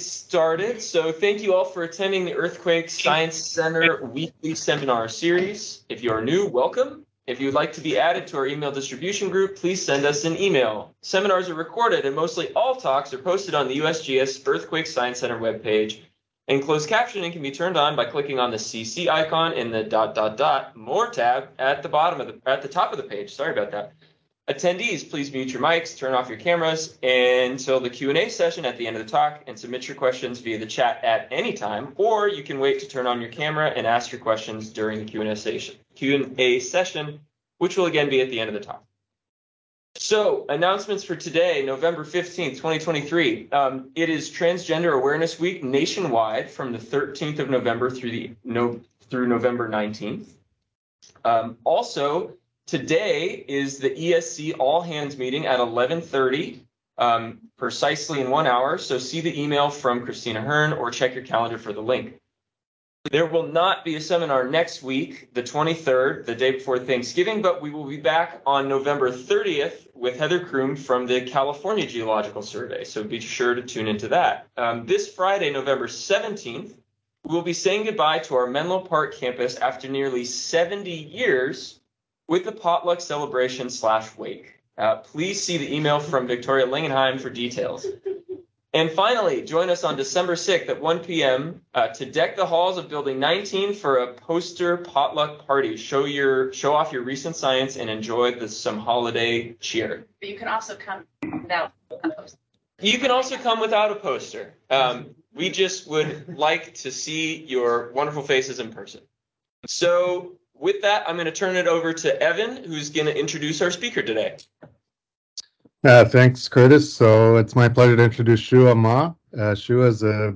Started. So thank you all for attending the Earthquake Science Center weekly seminar series. If you are new, welcome. If you would like to be added to our email distribution group, please send us an email. Seminars are recorded and mostly all talks are posted on the USGS Earthquake Science Center webpage, and closed captioning can be turned on by clicking on the CC icon in the ... more tab at the bottom of the top of the page. Sorry about that. Attendees, please mute your mics, turn off your cameras until the Q&A session at the end of the talk, and submit your questions via the chat at any time, or you can wait to turn on your camera and ask your questions during the Q&A session, which will again be at the end of the talk. So, announcements for today, November 15th, 2023. It is Transgender Awareness Week nationwide from the 13th of November through November 19th. Also, today is the ESC All Hands meeting at 11:30, precisely in 1 hour, so see the email from Christina Hearn or check your calendar for the link. There will not be a seminar next week, the 23rd, the day before Thanksgiving, but we will be back on November 30th with Heather Kroon from the California Geological Survey, so be sure to tune into that. This Friday, November 17th, we'll be saying goodbye to our Menlo Park campus after nearly 70 years with the potluck celebration /wake. Please see the email from Victoria Langenheim for details. And finally, join us on December 6th at 1 p.m. To deck the halls of Building 19 for a poster potluck party. Show off your recent science and enjoy some holiday cheer. But you can also come without a poster. You can also come without a poster. We just would like to see your wonderful faces in person. So, with that, I'm going to turn it over to Evan, who's going to introduce our speaker today. Thanks, Curtis. So it's my pleasure to introduce Shuo Ma. Shuo is a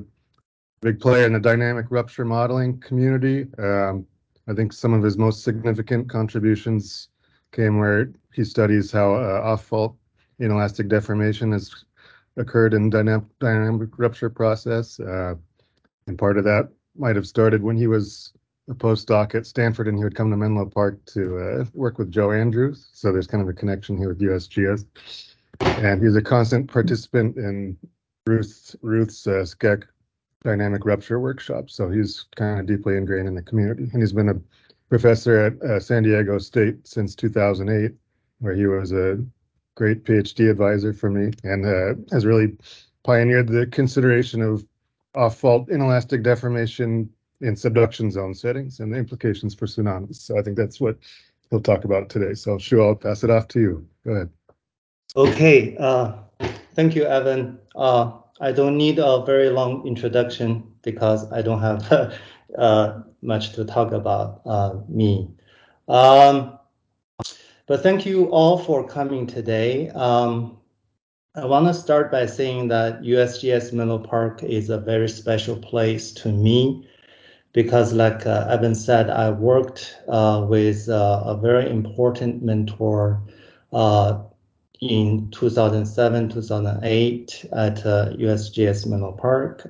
big player in the dynamic rupture modeling community. I think some of his most significant contributions came where he studies how off-fault inelastic deformation has occurred in dynamic rupture process. And part of that might have started when he was a postdoc at Stanford, and he would come to Menlo Park to work with Joe Andrews. So there's kind of a connection here with USGS. And he's a constant participant in Ruth's SCEC dynamic rupture workshop. So he's kind of deeply ingrained in the community. And he's been a professor at San Diego State since 2008, where he was a great PhD advisor for me, and has really pioneered the consideration of off-fault inelastic deformation in subduction zone settings and the implications for tsunamis. So I think that's what he'll talk about today. So Shuo, I'll pass it off to you. Go ahead. Okay. Thank you, Evan. I don't need a very long introduction because I don't have much to talk about me. But thank you all for coming today. I want to start by saying that USGS Menlo Park is a very special place to me, because like Evan said, I worked with a very important mentor in 2007, 2008 at USGS Menlo Park.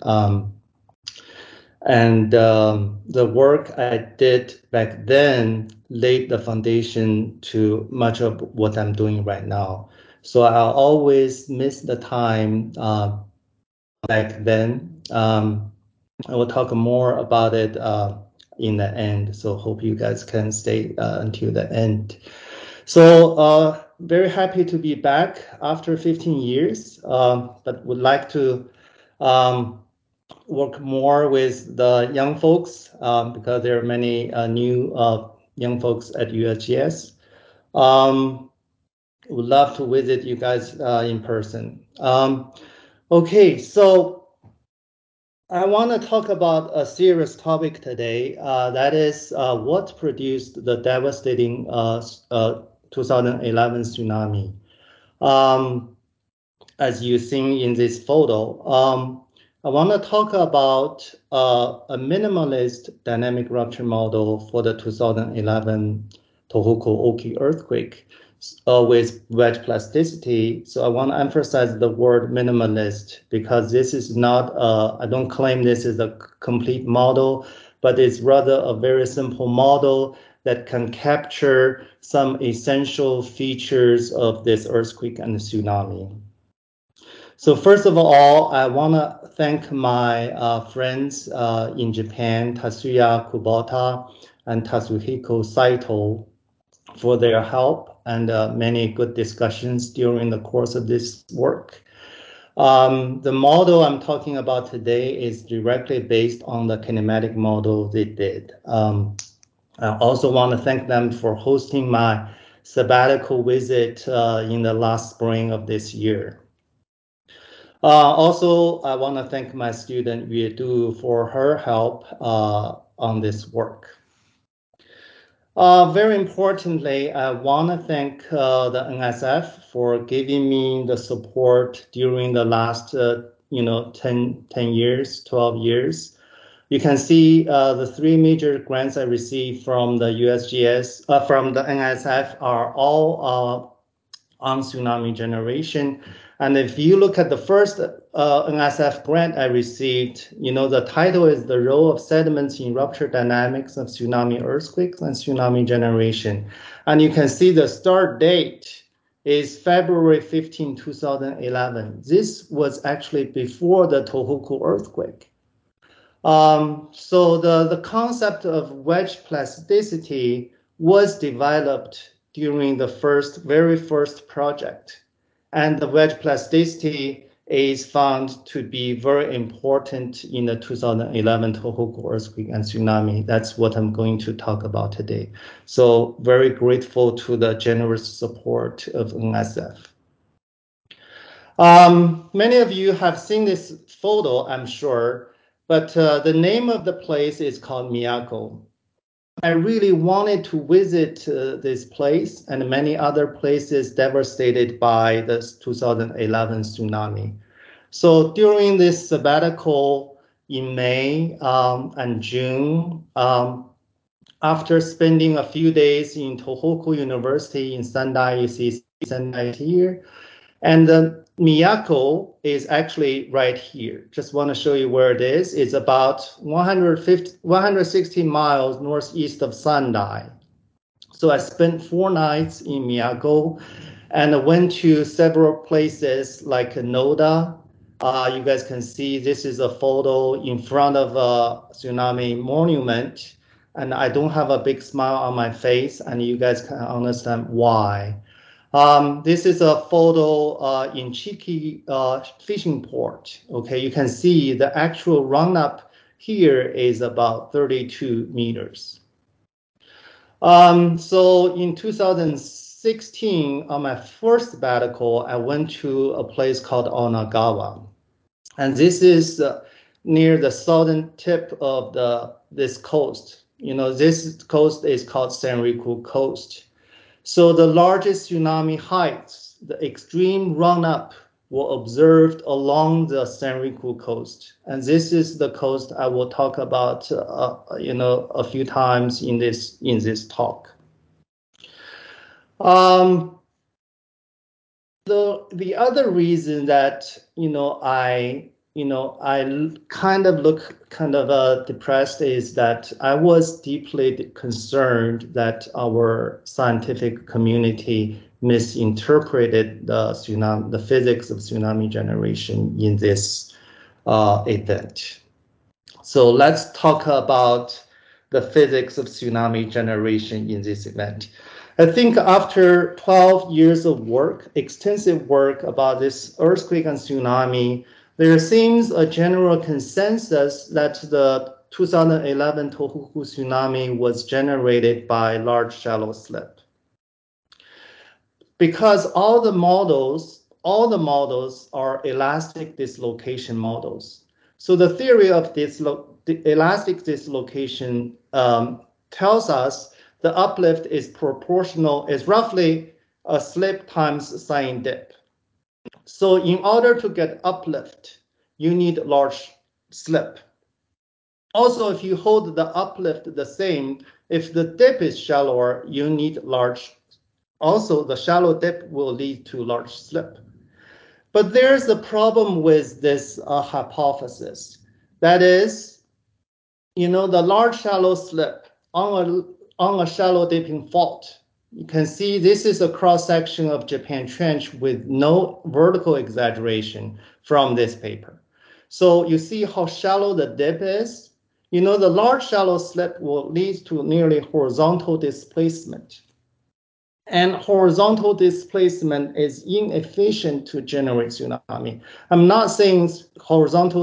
The work I did back then laid the foundation to much of what I'm doing right now. So I always miss the time back then. I will talk more about it in the end, so hope you guys can stay until the end. So very happy to be back after 15 years, but would like to work more with the young folks because there are many new young folks at USGS. Would love to visit you guys in person. Okay, so I want to talk about a serious topic today, that is what produced the devastating 2011 tsunami. As you see in this photo, I want to talk about a minimalist dynamic rupture model for the 2011 Tohoku-Oki earthquake with wedge plasticity. So I want to emphasize the word minimalist because this is not, I don't claim this is a complete model, but it's rather a very simple model that can capture some essential features of this earthquake and tsunami. So first of all, I want to thank my friends in Japan, Tatsuya Kubota and Tatsuhiko Saito, for their help and many good discussions during the course of this work. The model I'm talking about today is directly based on the kinematic model they did. I also want to thank them for hosting my sabbatical visit in the last spring of this year. Also, I want to thank my student Yu Du for her help on this work. Very importantly, I want to thank the NSF for giving me the support during the last 12 years. You can see the three major grants I received from the USGS, from the NSF are all on tsunami generation. And if you look at the first NSF grant I received, you know, the title is The Role of Sediments in Rupture Dynamics of Tsunami Earthquakes and Tsunami Generation. And you can see the start date is February 15, 2011. This was actually before the Tohoku earthquake. So the concept of wedge plasticity was developed during the very first project. And the wedge plasticity is found to be very important in the 2011 Tohoku earthquake and tsunami. That's what I'm going to talk about today. So very grateful to the generous support of NSF. Many of you have seen this photo, I'm sure, but the name of the place is called Miyako. I really wanted to visit this place and many other places devastated by the 2011 tsunami. So during this sabbatical in May and June, after spending a few days in Tohoku University in Sendai, you see Sendai here, and then Miyako is actually right here. Just want to show you where it is. It's about 160 miles northeast of Sendai. So I spent 4 nights in Miyako and I went to several places like Noda. You guys can see this is a photo in front of a tsunami monument. And I don't have a big smile on my face and you guys can understand why. This is a photo in Chiki fishing port. Okay, you can see the actual run-up here is about 32 meters. So in 2016, on my first sabbatical, I went to a place called Onagawa. And this is near the southern tip of this coast. You know, this coast is called Sanriku Coast. So the largest tsunami heights, the extreme run-up, were observed along the Sanriku coast. And this is the coast I will talk about, a few times in this talk. The other reason that I kind of look depressed is that I was deeply concerned that our scientific community misinterpreted the physics of tsunami generation in this event. So let's talk about the physics of tsunami generation in this event. I think after 12 years of work, extensive work about this earthquake and tsunami, there seems a general consensus that the 2011 Tohoku tsunami was generated by large shallow slip. Because all the models are elastic dislocation models. So the theory of elastic dislocation tells us the uplift is proportional, is roughly a slip times sine dip. So in order to get uplift, you need large slip. Also, if you hold the uplift the same, if the dip is shallower, you need large. Also, the shallow dip will lead to large slip. But there's a problem with this hypothesis. That is, the large shallow slip on a shallow dipping fault You can see this is a cross-section of Japan Trench with no vertical exaggeration from this paper. So you see how shallow the dip is. You know, the large shallow slip will lead to nearly horizontal displacement. And horizontal displacement is inefficient to generate tsunami. I'm not saying horizontal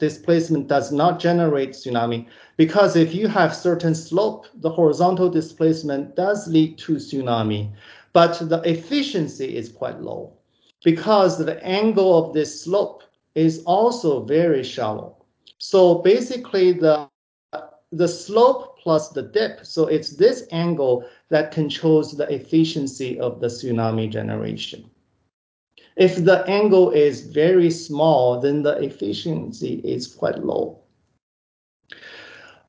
displacement does not generate tsunami, because if you have certain slope, the horizontal displacement does lead to tsunami. But the efficiency is quite low because the angle of this slope is also very shallow. So basically the slope plus the dip, so it's this angle that controls the efficiency of the tsunami generation. If the angle is very small, then the efficiency is quite low.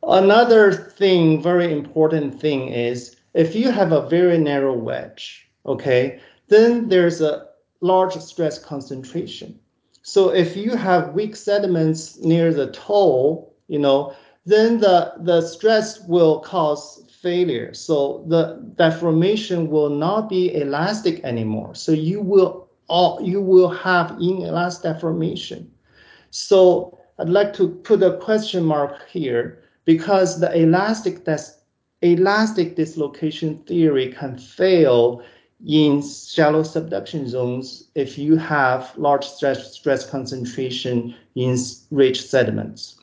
Another thing, very important thing, is if you have a very narrow wedge, okay, then there's a large stress concentration. So if you have weak sediments near the toe, you know, then the stress will cause failure. So the deformation will not be elastic anymore. So you will have inelastic deformation. So I'd like to put a question mark here, because the elastic dislocation theory can fail in shallow subduction zones if you have large stress concentration in rich sediments.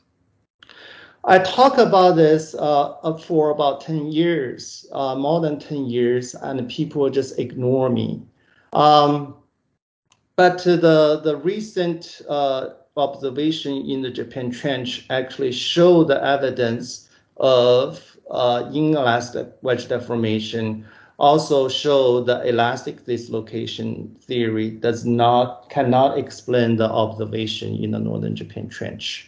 I talked about this for about 10 years, more than 10 years, and people just ignore me. But the recent observation in the Japan Trench actually showed the evidence of inelastic wedge deformation, also show the elastic dislocation theory cannot explain the observation in the northern Japan Trench.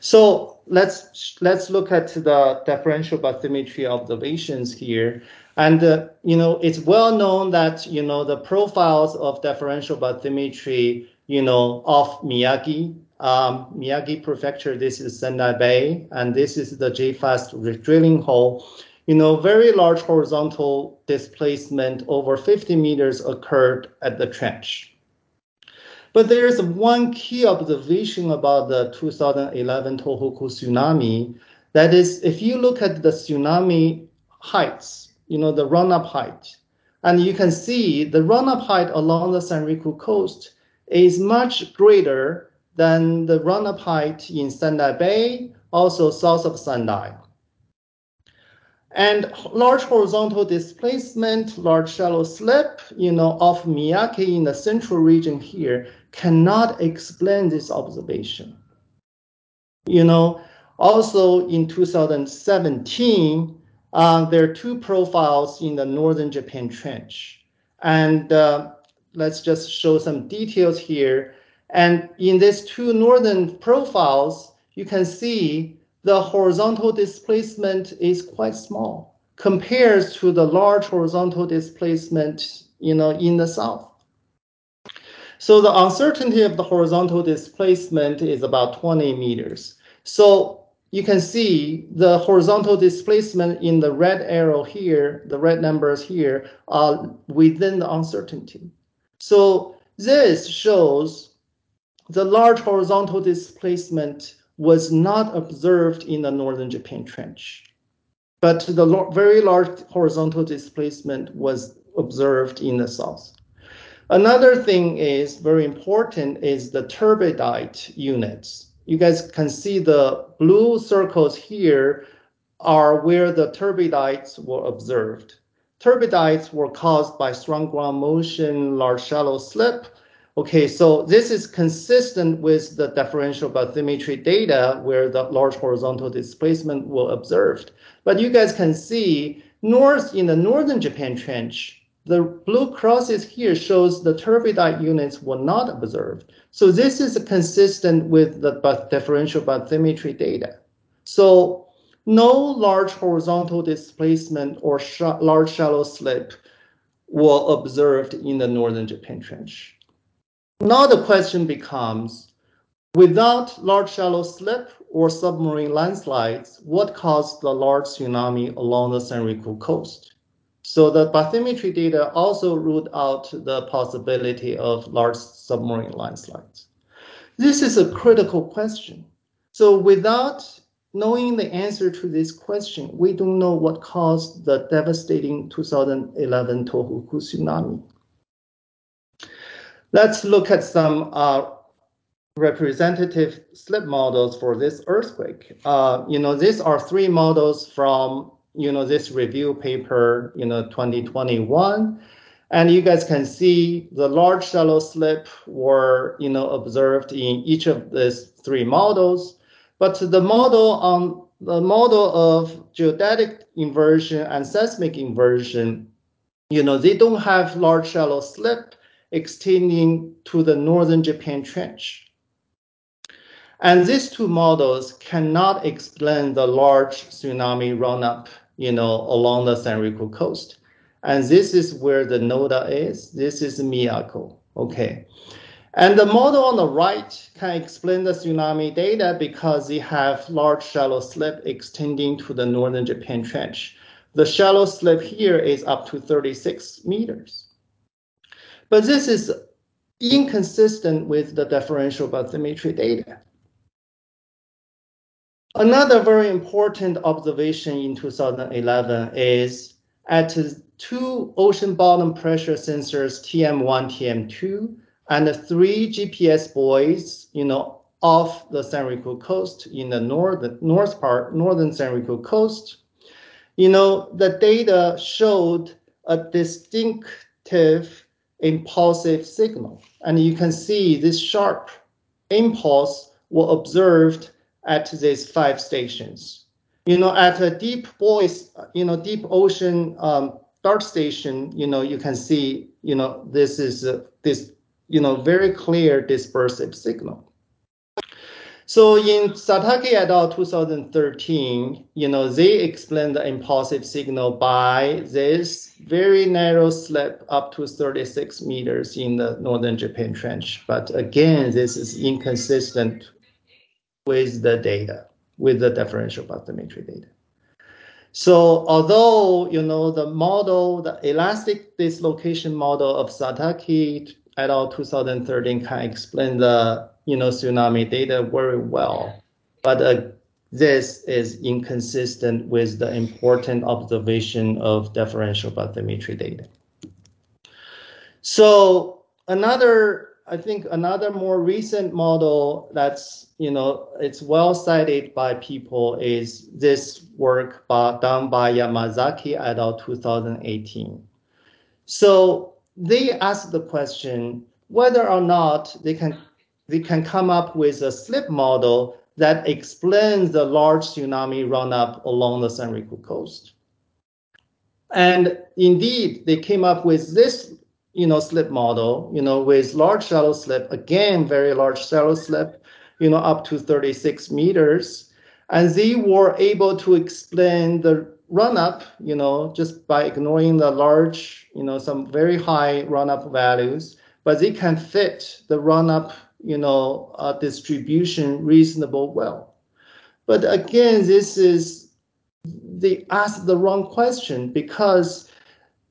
So let's look at the differential bathymetry observations here. And, you know, it's well known that, you know, the profiles of differential bathymetry, you know, of Miyagi, Miyagi Prefecture, this is Sendai Bay, and this is the JFAST drilling hole. You know, very large horizontal displacement over 50 meters occurred at the trench. But there is one key observation about the 2011 Tohoku tsunami, that is, if you look at the tsunami heights, you know, the run-up height, and you can see the run-up height along the Sanriku coast is much greater than the run-up height in Sendai Bay, also south of Sendai. And large horizontal displacement, large shallow slip, you know, of Miyake in the central region here cannot explain this observation. You know, also in 2017, there are two profiles in the northern Japan Trench. And let's just show some details here. And in these two northern profiles, you can see the horizontal displacement is quite small compared to the large horizontal displacement, you know, in the south. So the uncertainty of the horizontal displacement is about 20 meters. So you can see the horizontal displacement in the red arrow here, the red numbers here, are within the uncertainty. So this shows the large horizontal displacement was not observed in the northern Japan Trench, but the very large horizontal displacement was observed in the south. Another thing is very important is the turbidite units. You guys can see the blue circles here are where the turbidites were observed. Turbidites were caused by strong ground motion, large shallow slip. Okay, so this is consistent with the differential bathymetry data where the large horizontal displacement were observed. But you guys can see north in the northern Japan Trench, the blue crosses here shows the turbidite units were not observed. So this is consistent with the differential bathymetry data. So no large horizontal displacement or large shallow slip were observed in the northern Japan Trench. Now the question becomes, without large shallow slip or submarine landslides, what caused the large tsunami along the Sanriku coast? So the bathymetry data also ruled out the possibility of large submarine landslides. This is a critical question. So without knowing the answer to this question, we don't know what caused the devastating 2011 Tohoku tsunami. Let's look at some representative slip models for this earthquake. These are three models from, this review paper, 2021. And you guys can see the large shallow slip were, observed in each of these three models. But the model of geodetic inversion and seismic inversion, they don't have large shallow slip extending to the northern Japan Trench. And these two models cannot explain the large tsunami run-up, along the Sanriku coast. And this is where the Noda is. This is Miyako. Okay. And the model on the right can explain the tsunami data because they have large shallow slip extending to the northern Japan Trench. The shallow slip here is up to 36 meters. But this is inconsistent with the differential bathymetry data. Another very important observation in 2011 is at two ocean bottom pressure sensors, TM1, TM2, and the three GPS buoys, off the Sanriku coast in the northern Sanriku coast, the data showed a distinctive impulsive signal. And you can see this sharp impulse was observed at these five stations. At a deep buoys, deep ocean dart station, you can see, this is this. Very clear dispersive signal. So in Satake et al. 2013, they explained the impulsive signal by this very narrow slip up to 36 meters in the northern Japan Trench. But again, this is inconsistent with the data, with the differential bathymetry data. So although, the model, the elastic dislocation model of Satake et al. 2013 can explain the tsunami data very well, but this is inconsistent with the important observation of differential bathymetry data. So another more recent model that's it's well cited by people is this work done by Yamazaki et al. 2018. So they asked the question whether or not they can come up with a slip model that explains the large tsunami run-up along the Sanriku coast. And indeed, they came up with this, slip model, with large shallow slip, again, very large shallow slip, up to 36 meters. And they were able to explain the run-up, just by ignoring the large, some very high run-up values, but they can fit the run-up, distribution reasonable well. But again, they asked the wrong question because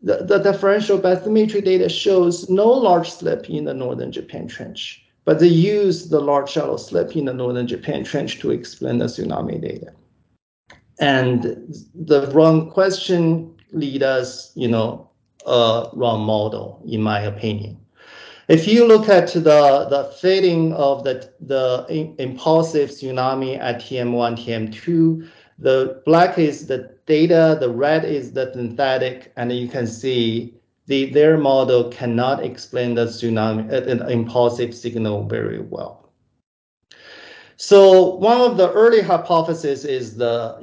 the differential bathymetry data shows no large slip in the northern Japan Trench, but they used the large shallow slip in the northern Japan Trench to explain the tsunami data. And the wrong question lead us, wrong model, in my opinion. If you look at the fitting of the impulsive tsunami at TM1, TM2, the black is the data, the red is the synthetic, and you can see their model cannot explain the tsunami, the impulsive signal very well. So one of the early hypotheses is the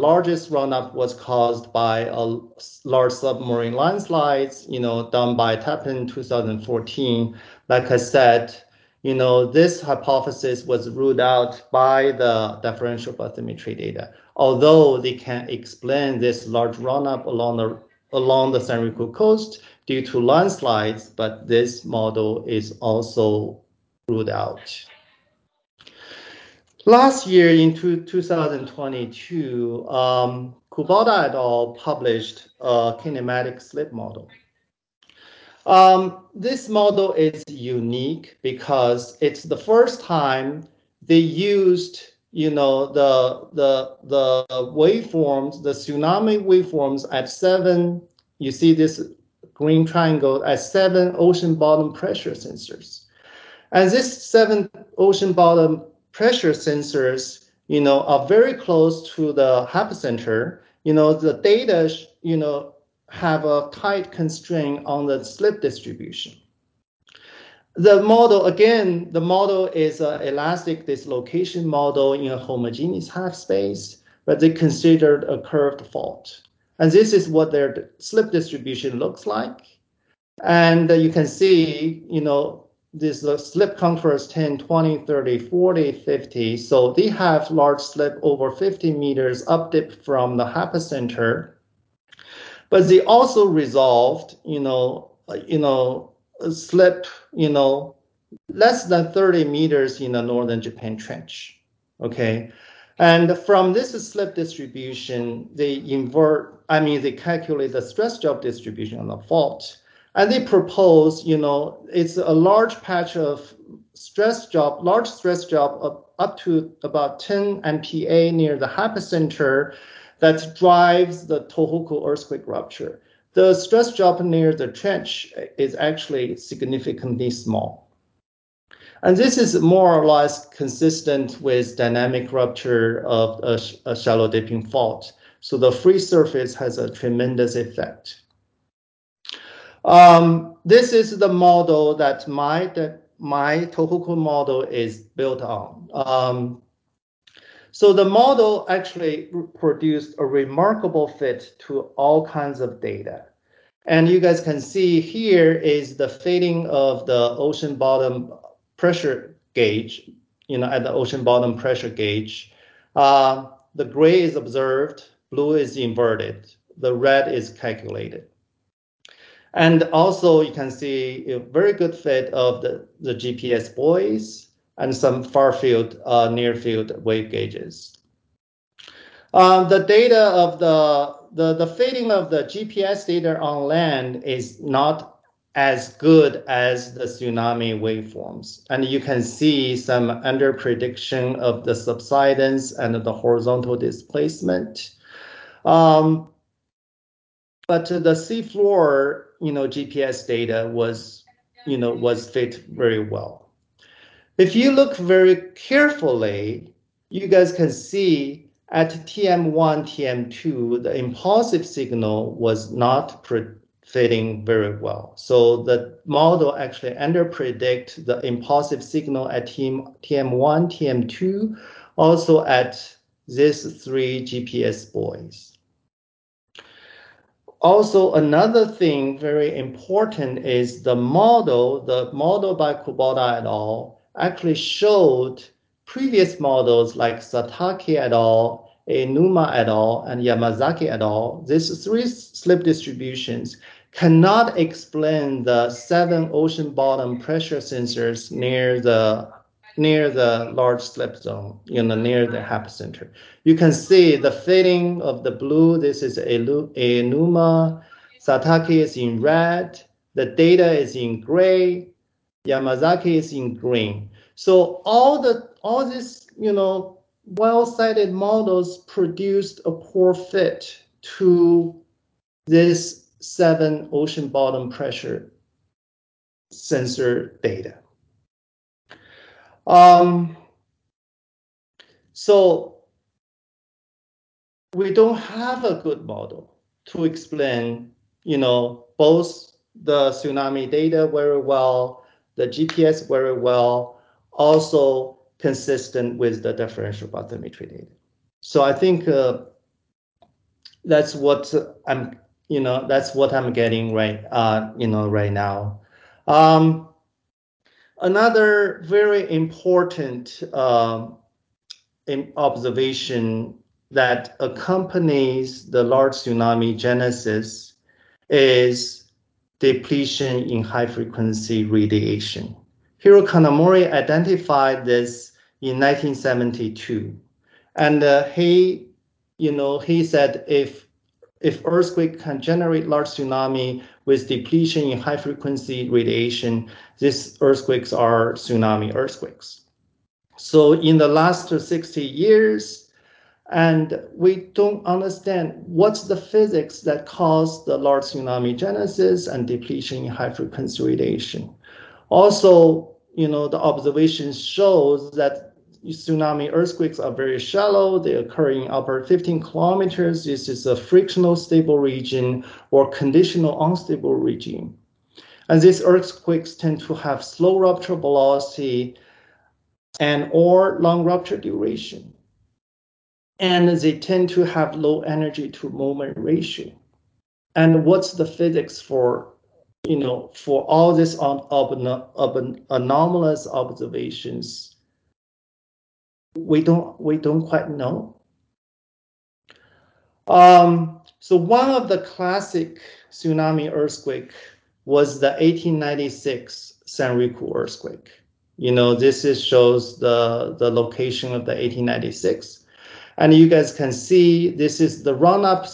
largest run-up was caused by a large submarine landslides, done by Tappan 2014. Like I said, this hypothesis was ruled out by the differential bathymetry data, although they can explain this large run-up along the Sanriku coast due to landslides, but this model is also ruled out. Last year, in 2022, Kubota et al. Published a kinematic slip model. This model is unique because it's the first time they used, you know, the waveforms, the tsunami waveforms at 7, you see this green triangle, at 7 ocean bottom pressure sensors. And these 7 ocean bottom pressure sensors, you know, are very close to the epicenter. You know, the data, you know, have a tight constraint on the slip distribution. The model, again, the model is an elastic dislocation model in a homogeneous half space, but they considered a curved fault. And this is what their slip distribution looks like. And you can see, you know, this slip contours 10, 20, 30, 40, 50. So they have large slip over 50 meters up dip from the epicenter. But they also resolved, slip, less than 30 meters in the northern Japan Trench. Okay. And from this slip distribution, they calculate the stress job distribution on the fault. And they propose, you know, it's a large patch of stress job, large stress job up to about 10 MPa near the epicenter that drives the Tohoku earthquake rupture. The stress drop near the trench is actually significantly small. And this is more or less consistent with dynamic rupture of a shallow dipping fault. So the free surface has a tremendous effect. This is the model that my Tohoku model is built on. So the model actually produced a remarkable fit to all kinds of data. And you guys can see here is the fading of the ocean bottom pressure gauge, you know, at the ocean bottom pressure gauge. The gray is observed, blue is inverted, the red is calculated. And also you can see a very good fit of the GPS buoys and some far field, near field wave gauges. The data of the fading of the GPS data on land is not as good as the tsunami waveforms. And you can see some underprediction of the subsidence and the horizontal displacement. But the seafloor, you know, GPS data was fit very well. If you look very carefully, you guys can see at TM1, TM2, the impulsive signal was not fitting very well. So the model actually underpredict the impulsive signal at TM1, TM2, also at these 3 GPS buoys. Also, another thing very important is the model by Kubota et al. Actually showed previous models like Satake et al, Iinuma et al, and Yamazaki et al. These 3 slip distributions cannot explain the 7 ocean bottom pressure sensors near the large slip zone, you know, near the epicenter. You can see the fading of the blue. This is Iinuma. Satake is in red. The data is in gray. Yamazaki is in green. So all these, you know, well-cited models produced a poor fit to this 7 ocean bottom pressure sensor data. So we don't have a good model to explain, you know, both the tsunami data very well, the GPS very well, also consistent with the differential bathymetry data. So I think that's what I'm getting right now. Another very important observation that accompanies the large tsunami genesis is depletion in high-frequency radiation. Hiro Kanamori identified this in 1972, and he you know, he said if earthquake can generate large tsunami with depletion in high frequency radiation, these earthquakes are tsunami earthquakes. So in the last 60 years, and we don't understand what's the physics that caused the large tsunami genesis and depletion in high frequency radiation. Also, you know, the observations shows that tsunami earthquakes are very shallow. They occur in upper 15 kilometers. This is a frictional stable region or conditional unstable regime. And these earthquakes tend to have slow rupture velocity and or long rupture duration. And they tend to have low energy to moment ratio. And what's the physics for, you know, for all these anomalous observations? We don't quite know. So one of the classic tsunami earthquake was the 1896 Sanriku earthquake. You know, this is shows the location of the 1896. And you guys can see this is the run-up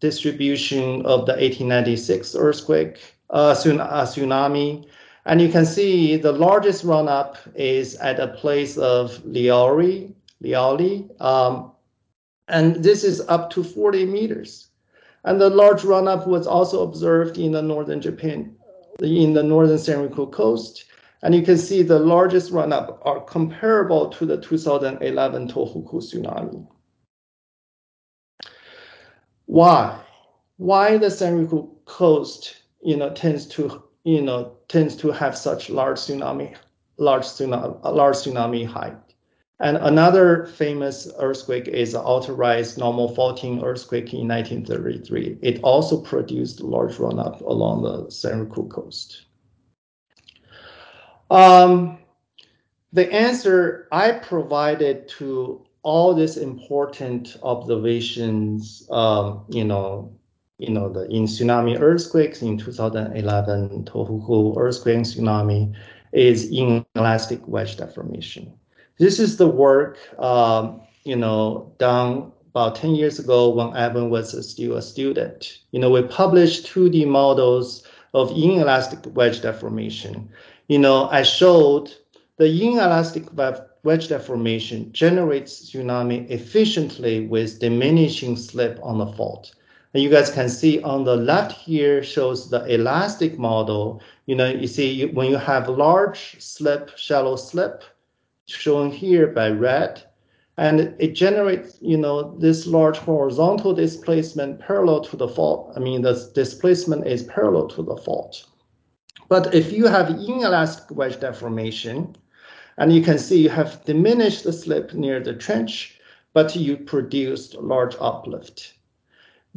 distribution of the 1896 earthquake tsunami. And you can see the largest run-up is at a place of Liaoli, and this is up to 40 meters. And the large run-up was also observed in the northern Japan, in the northern Sanriku coast. And you can see the largest run-up are comparable to the 2011 Tohoku tsunami. Why the Sanriku coast, you know, tends to have such large tsunami height? And another famous earthquake is the Outer Rise normal faulting earthquake in 1933. It also produced large run-up along the Sanriku coast. The answer I provided to all these important observations, the in tsunami earthquakes in 2011 Tohoku earthquake and tsunami, is inelastic wedge deformation. This is the work done about 10 years ago when Evan was still a student. You know, we published 2D models of inelastic wedge deformation. You know, I showed the inelastic wedge deformation generates tsunami efficiently with diminishing slip on the fault. And you guys can see on the left here shows the elastic model. You know, you see when you have large slip, shallow slip, shown here by red, and it generates, you know, this large horizontal displacement parallel to the fault. I mean, the displacement is parallel to the fault. But if you have inelastic wedge deformation, and you can see you have diminished the slip near the trench, but you produced large uplift.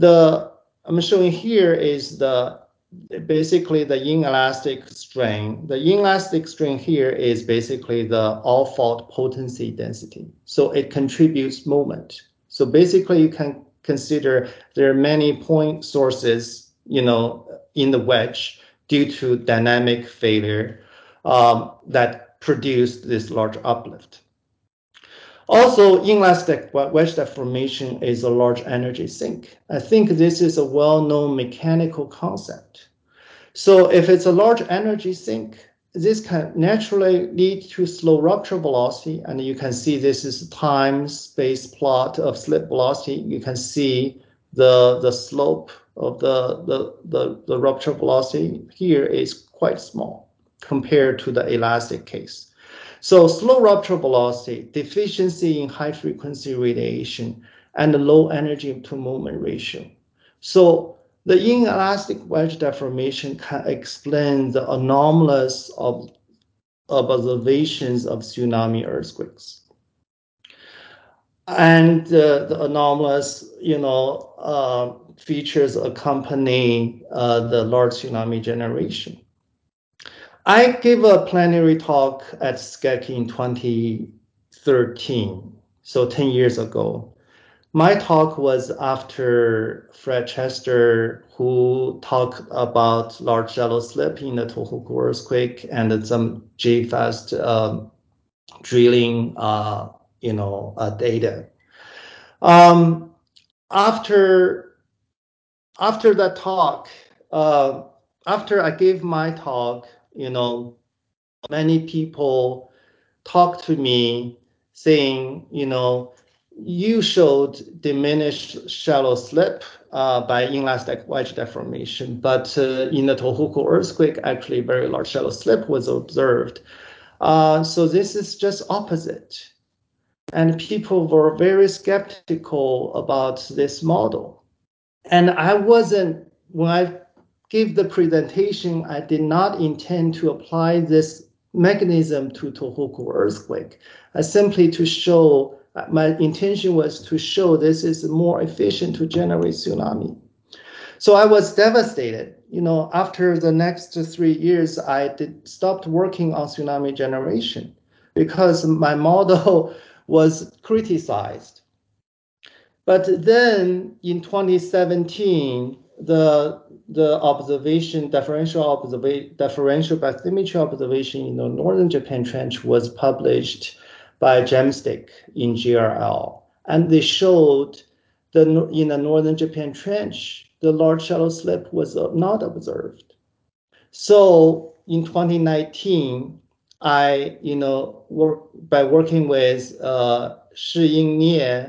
I'm showing here is basically the inelastic strain. The inelastic strain here is basically the all-fault potency density. So it contributes moment. So basically you can consider there are many point sources, you know, in the wedge due to dynamic failure that produced this large uplift. Also, inelastic wedge deformation is a large energy sink. I think this is a well-known mechanical concept. So if it's a large energy sink, this can naturally lead to slow rupture velocity. And you can see this is time-space plot of slip velocity. You can see the slope of the rupture velocity here is quite small compared to the elastic case. So slow rupture velocity, deficiency in high frequency radiation, and the low energy to moment ratio. So the inelastic wedge deformation can explain the anomalous of observations of tsunami earthquakes. And the anomalous, features accompany the large tsunami generation. I gave a plenary talk at SCEC in 2013, so 10 years ago. My talk was after Fred Chester, who talked about large shallow slip in the Tohoku earthquake and some J-FAST drilling data. after that talk, after I gave my talk, you know, many people talked to me saying, you know, you showed diminished shallow slip by inelastic wedge deformation, but in the Tohoku earthquake, actually very large shallow slip was observed. So this is just opposite. And people were very skeptical about this model. And I wasn't, when I gave the presentation, I did not intend to apply this mechanism to Tohoku earthquake. I simply to show, my intention was to show this is more efficient to generate tsunami. So I was devastated. You know, after the next 3 years, I stopped working on tsunami generation because my model was criticized. But then in 2017, the observation, differential bathymetry observation in the northern Japan Trench was published by Jamstick in GRL. And they showed in the northern Japan Trench, the large shallow slip was not observed. So in 2019, I, you know, working with Shi Ying Nie,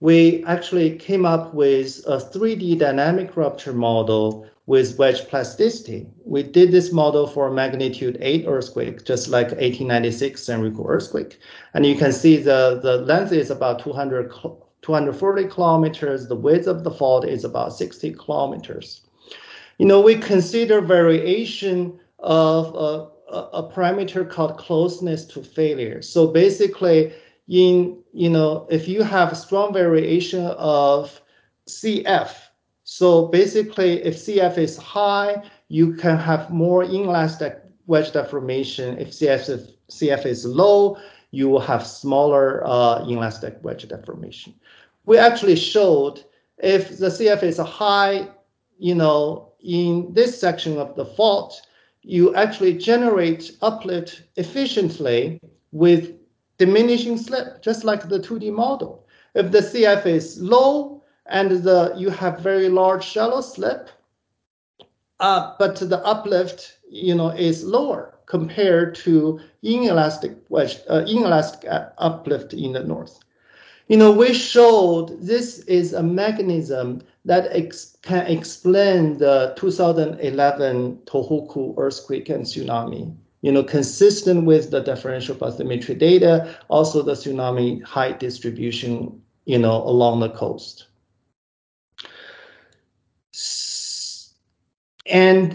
we actually came up with a 3D dynamic rupture model with wedge plasticity. We did this model for magnitude 8 earthquake, just like 1896 Sanriku earthquake. And you can see the length is about 240 kilometers. The width of the fault is about 60 kilometers. You know, we consider variation of a parameter called closeness to failure. So basically, you know, if you have strong variation of CF, so basically, if CF is high, you can have more inelastic wedge deformation. If CF is low, you will have smaller inelastic wedge deformation. We actually showed if the CF is high, you know, in this section of the fault, you actually generate uplift efficiently with diminishing slip, just like the 2D model. If the CF is low, and you have very large shallow slip, but the uplift, you know, is lower compared to inelastic uplift in the north. You know, we showed this is a mechanism that can explain the 2011 Tohoku earthquake and tsunami, you know, consistent with the differential bathymetry data, also the tsunami height distribution, you know, along the coast. And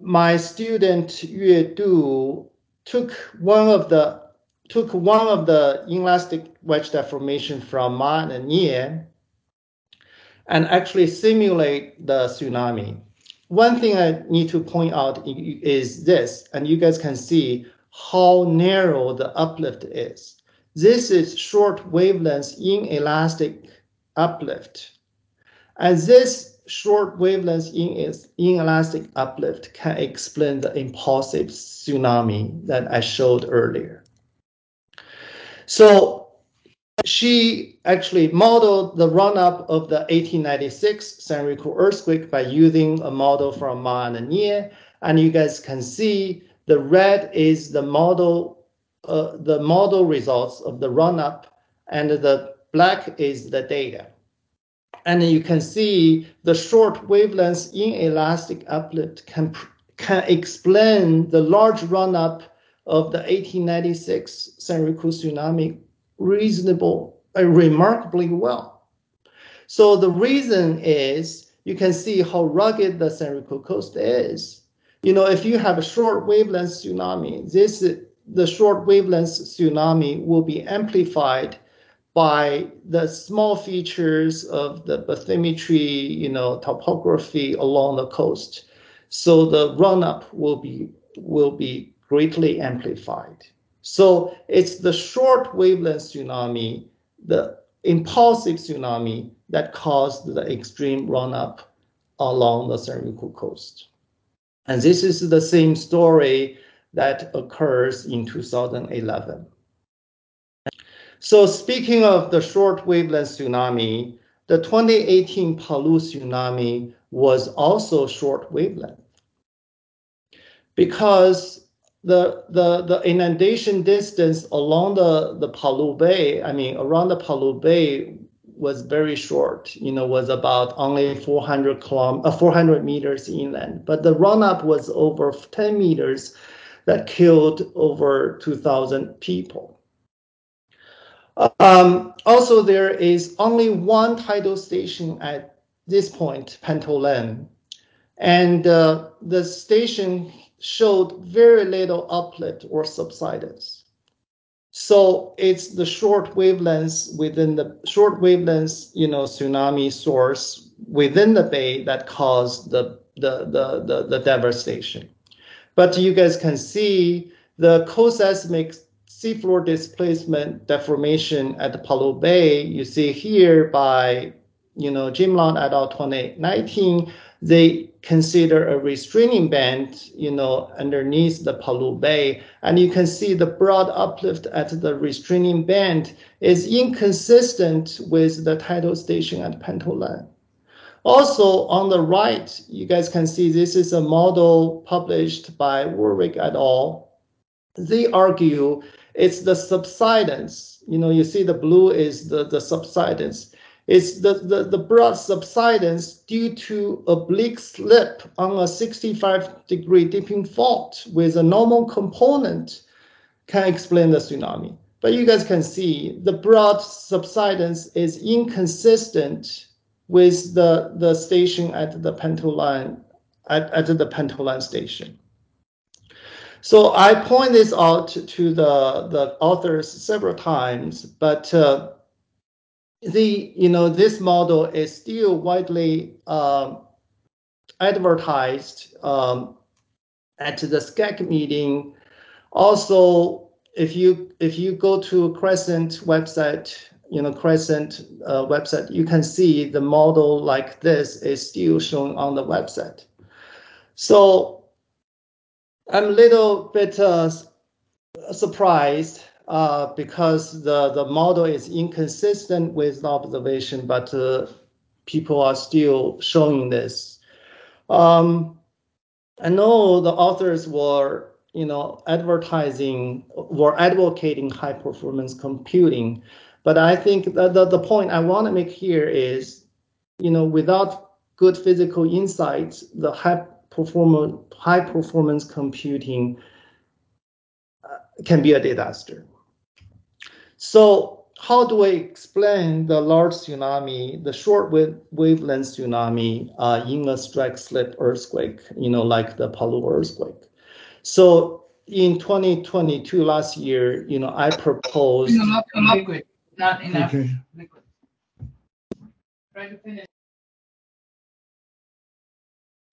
my student Yu Du took one of the inelastic wedge deformation from Ma and Nie and actually simulate the tsunami. One thing I need to point out is this, and you guys can see how narrow the uplift is. This is short wavelength inelastic uplift, and this short wavelength inelastic uplift can explain the impulsive tsunami that I showed earlier. So she actually modeled the run-up of the 1896 Sanriku earthquake by using a model from Ma and Nie, and you guys can see the red is the model results of the run-up, and the black is the data. And you can see the short wavelength inelastic uplift can explain the large run-up of the 1896 Sanriku tsunami remarkably well. So the reason is you can see how rugged the Sanriku coast is. You know, if you have a short wavelength tsunami, the short wavelength tsunami will be amplified by the small features of the bathymetry, you know, topography along the coast. So the run-up will be greatly amplified. So it's the short wavelength tsunami, the impulsive tsunami that caused the extreme run-up along the Sanriku coast. And this is the same story that occurs in 2011. So speaking of the short wavelength tsunami, The 2018 Palu tsunami was also short wavelength because the inundation distance along the Palu Bay, I mean, around the Palu Bay was very short, you know, was about only 400 meters inland, but the run-up was over 10 meters that killed over 2,000 people. Also, there is only one tidal station at this point, Pantoloan, and the station showed very little uplift or subsidence. So it's the short wavelengths within the short wavelengths, you know, tsunami source within the bay that caused the devastation. But you guys can see the co-seismic seafloor displacement deformation at the Palu Bay, you see here by, you know, Jimlon et al. 2019, they consider a restraining band, you know, underneath the Palu Bay. And you can see the broad uplift at the restraining band is inconsistent with the tidal station at Pantoloan. Also on the right, you guys can see this is a model published by Warwick et al. They argue it's the subsidence. You know, you see the blue is the subsidence. It's the broad subsidence due to oblique slip on a 65-degree dipping fault with a normal component can explain the tsunami. But you guys can see the broad subsidence is inconsistent with the station at the Pantoloan, at the Pantoloan station. So I point this out to the authors several times, but you know, this model is still widely advertised at the SCEC meeting. Also, if you go to Crescent website, you know, Crescent website, you can see the model like this is still shown on the website. So I'm a little bit surprised because the model is inconsistent with the observation, but people are still showing this. I know the authors were, you know, advocating high performance computing, but I think that the point I want to make here is, you know, without good physical insights, the high performance computing can be a disaster. So how do I explain the large tsunami, the short wavelength tsunami in a strike slip earthquake, you know, like the Palu earthquake? So in 2022, last year, you know, I proposed not enough liquid. Try to finish.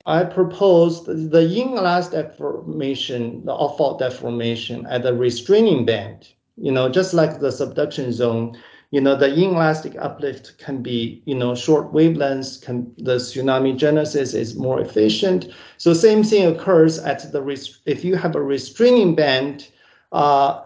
I proposed the inelastic deformation, the off-fault deformation at the restraining band, you know, just like the subduction zone, you know, the inelastic uplift can be, you know, short wavelengths, the tsunami genesis is more efficient. So same thing occurs at if you have a restraining band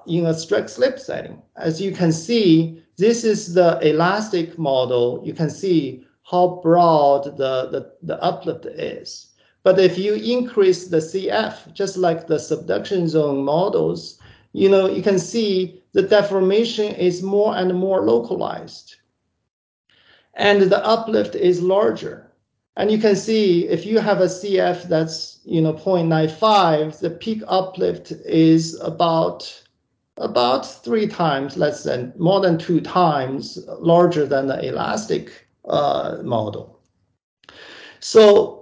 in a strike slip setting. As you can see, this is the elastic model. You can see how broad the uplift is. But if you increase the CF, just like the subduction zone models, you know, you can see the deformation is more and more localized. And the uplift is larger. And you can see if you have a CF that's, you know, 0.95, the peak uplift is about 3 times, less than, more than 2 times larger than the elastic model. So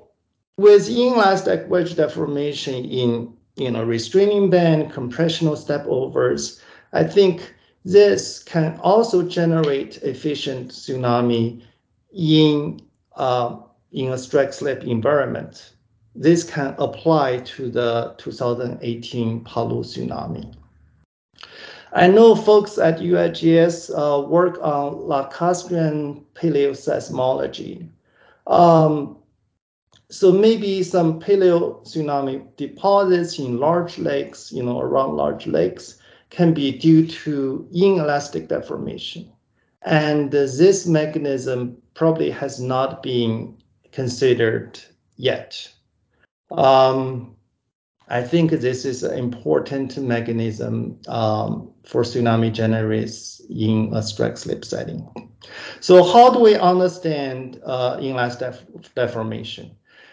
with inelastic wedge deformation in, you know, restraining band, compressional stepovers, I think this can also generate efficient tsunami in a strike slip environment. This can apply to the 2018 Palu tsunami. I know folks at USGS work on Lacustrine paleoseismology. So maybe some paleo tsunami deposits in large lakes, you know, around large lakes, can be due to inelastic deformation. And this mechanism probably has not been considered yet. I think this is an important mechanism for tsunami generates in a strike slip setting. So how do we understand inlet deformation?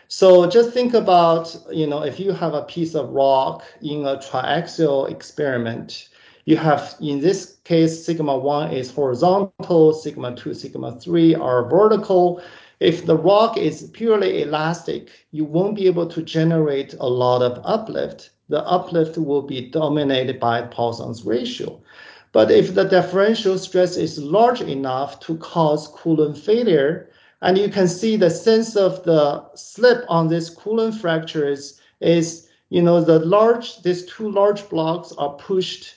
So just think about, you know, if you have a piece of rock in a triaxial experiment, you have, in this case, sigma 1 is horizontal, sigma 2, sigma 3 are vertical. If the rock is purely elastic, you won't be able to generate a lot of uplift. The uplift will be dominated by Poisson's ratio. But if the differential stress is large enough to cause Coulomb failure, and you can see the sense of the slip on these Coulomb fractures is, you know, these two large blocks are pushed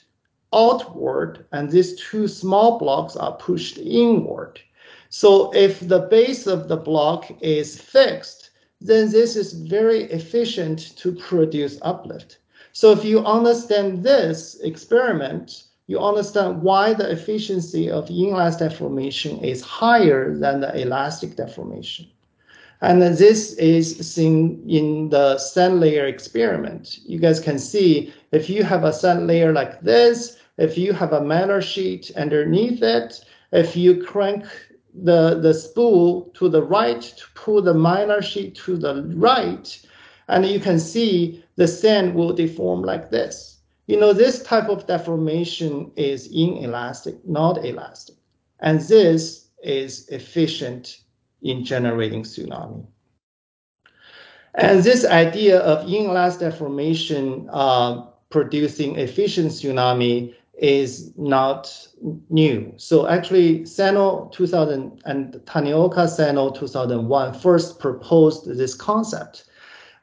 outward, and these two small blocks are pushed inward. So if the base of the block is fixed, then this is very efficient to produce uplift. So if you understand this experiment, you understand why the efficiency of inlet deformation is higher than the elastic deformation. And this is seen in the sand layer experiment. You guys can see if you have a sand layer like this, if you have a mantle sheet underneath it, if you crank the spool to the right to pull the minor sheet to the right, and you can see the sand will deform like this. You know, this type of deformation is inelastic, not elastic. And this is efficient in generating tsunami. And this idea of inelastic deformation producing efficient tsunami is not new. So actually, Seno 2000 and Tanioka Seno 2001 first proposed this concept.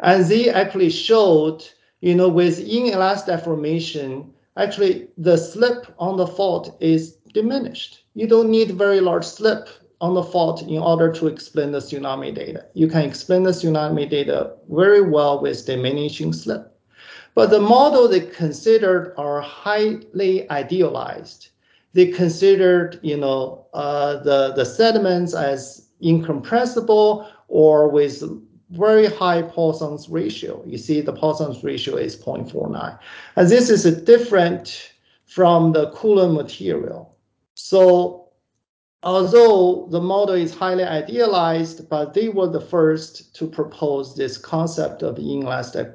And they actually showed, you know, with inelastic deformation, actually the slip on the fault is diminished. You don't need very large slip on the fault in order to explain the tsunami data. You can explain the tsunami data very well with diminishing slip. But the model they considered are highly idealized. They considered, you know, the sediments as incompressible or with very high Poisson's ratio. You see the Poisson's ratio is 0.49. And this is different from the Coulomb material. So although the model is highly idealized, but they were the first to propose this concept of inelastic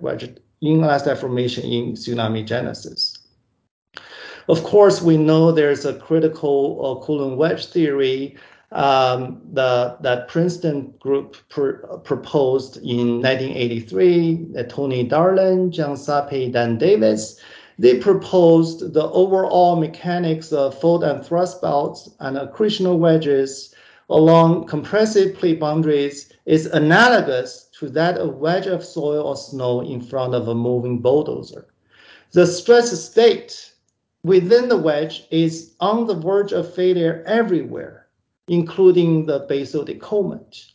deformation in tsunami genesis. Of course, we know there's a critical Coulomb wedge theory that Princeton group proposed in 1983, Tony Darlin, John Sappe, Dan Davis. They proposed the overall mechanics of fold and thrust belts and accretional wedges along compressive plate boundaries is analogous to that a wedge of soil or snow in front of a moving bulldozer. The stress state within the wedge is on the verge of failure everywhere, including the basal decolement.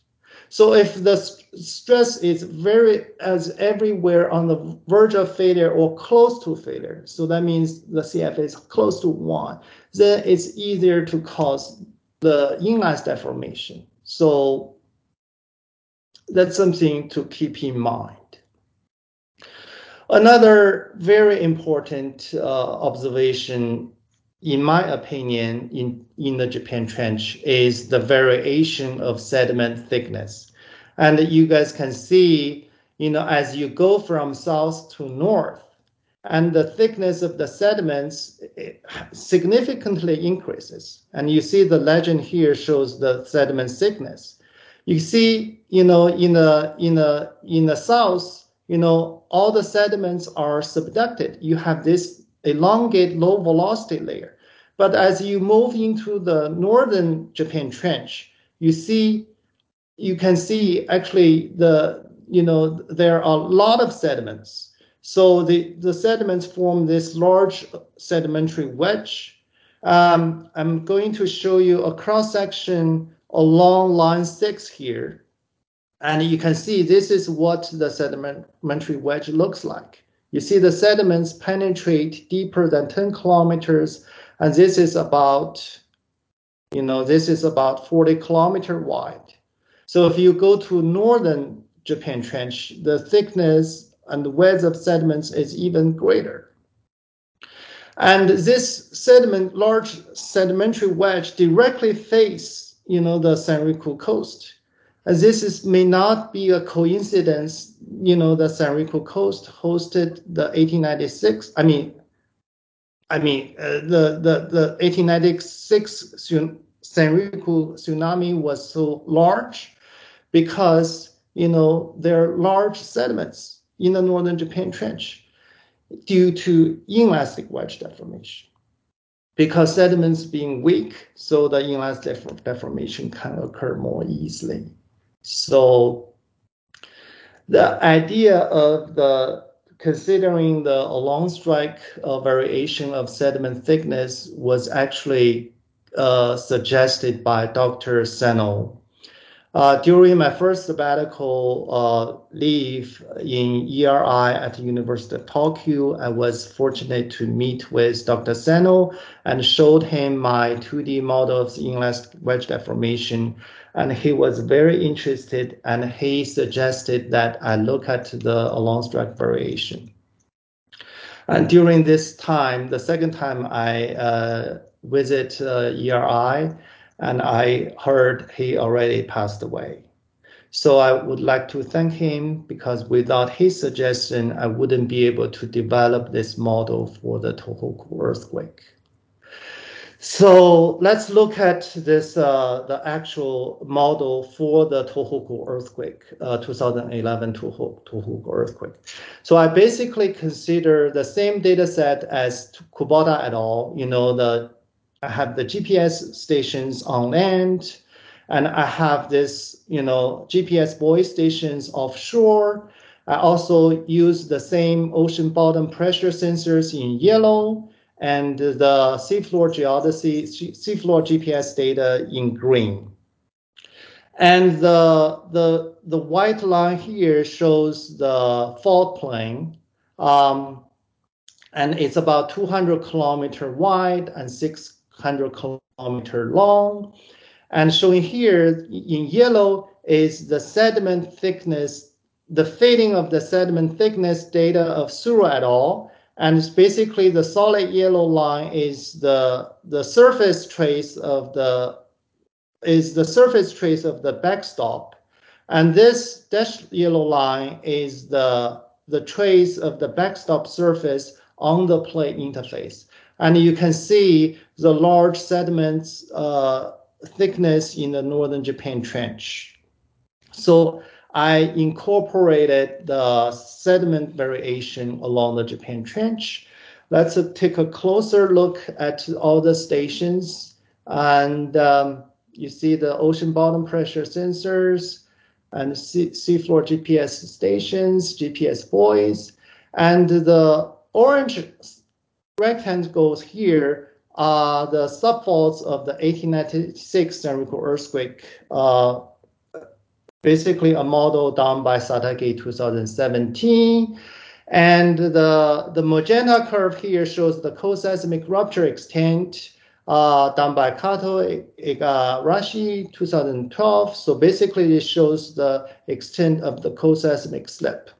So if the stress is everywhere on the verge of failure or close to failure, so that means the CF is close to 1, then it's easier to cause the inlet deformation. So that's something to keep in mind. Another very important observation, in my opinion, in the Japan Trench is the variation of sediment thickness. And you guys can see, you know, as you go from south to north, and the thickness of the sediments significantly increases. And you see the legend here shows the sediment thickness. You see, you know, in the south, you know, all the sediments are subducted. You have this elongated low velocity layer. But as you move into the northern Japan Trench, you can see actually there are a lot of sediments. So the sediments form this large sedimentary wedge. I'm going to show you a cross section along line 6 here, and you can see this is what the sedimentary wedge looks like. You see the sediments penetrate deeper than 10 kilometers, and this is about You know, this is about 40 kilometer wide. So if you go to northern Japan Trench, the thickness and the width of sediments is even greater. And this sediment, large sedimentary wedge directly face, you know, the Sanriku Coast. And this is, may not be a coincidence, you know, the Sanriku Coast hosted the 1896, the 1896 Sanriku tsunami was so large because, you know, there are large sediments in the northern Japan Trench due to inelastic wedge deformation. Because sediments being weak, so the inelastic deformation can occur more easily. So the idea of considering the long strike variation of sediment thickness was actually suggested by Dr. Seno. During my first sabbatical leave in ERI at the University of Tokyo, I was fortunate to meet with Dr. Seno and showed him my 2D model of the inelastic wedge deformation. And he was very interested, and he suggested that I look at the long strike variation. And during this time, the second time I visit ERI, and I heard he already passed away. So I would like to thank him, because without his suggestion, I wouldn't be able to develop this model for the Tohoku earthquake. So let's look at this, the actual model for the Tohoku earthquake, 2011 Tohoku earthquake. So I basically consider the same data set as Kubota et al. You know, I have the GPS stations on land, and I have this, you know, GPS buoy stations offshore. I also use the same ocean bottom pressure sensors in yellow, and the seafloor geodesy, seafloor GPS data in green. And the white line here shows the fault plane. And it's about 200 kilometer wide and 600 kilometer long. And showing here in yellow is the sediment thickness, the fading of the sediment thickness data of Suro et al. And it's basically the solid yellow line is the surface trace of the backstop. And this dashed yellow line is the trace of the backstop surface on the plate interface. And you can see the large sediments thickness in the northern Japan Trench. So I incorporated the sediment variation along the Japan Trench. Let's take a closer look at all the stations. And you see the ocean bottom pressure sensors and seafloor GPS stations, GPS buoys, and the orange rectangles here are the subfaults of the 1896 Sanriku earthquake, basically a model done by Satake 2017. And the magenta curve here shows the co-seismic rupture extent done by Kato Igarashi 2012. So basically it shows the extent of the co-seismic slip.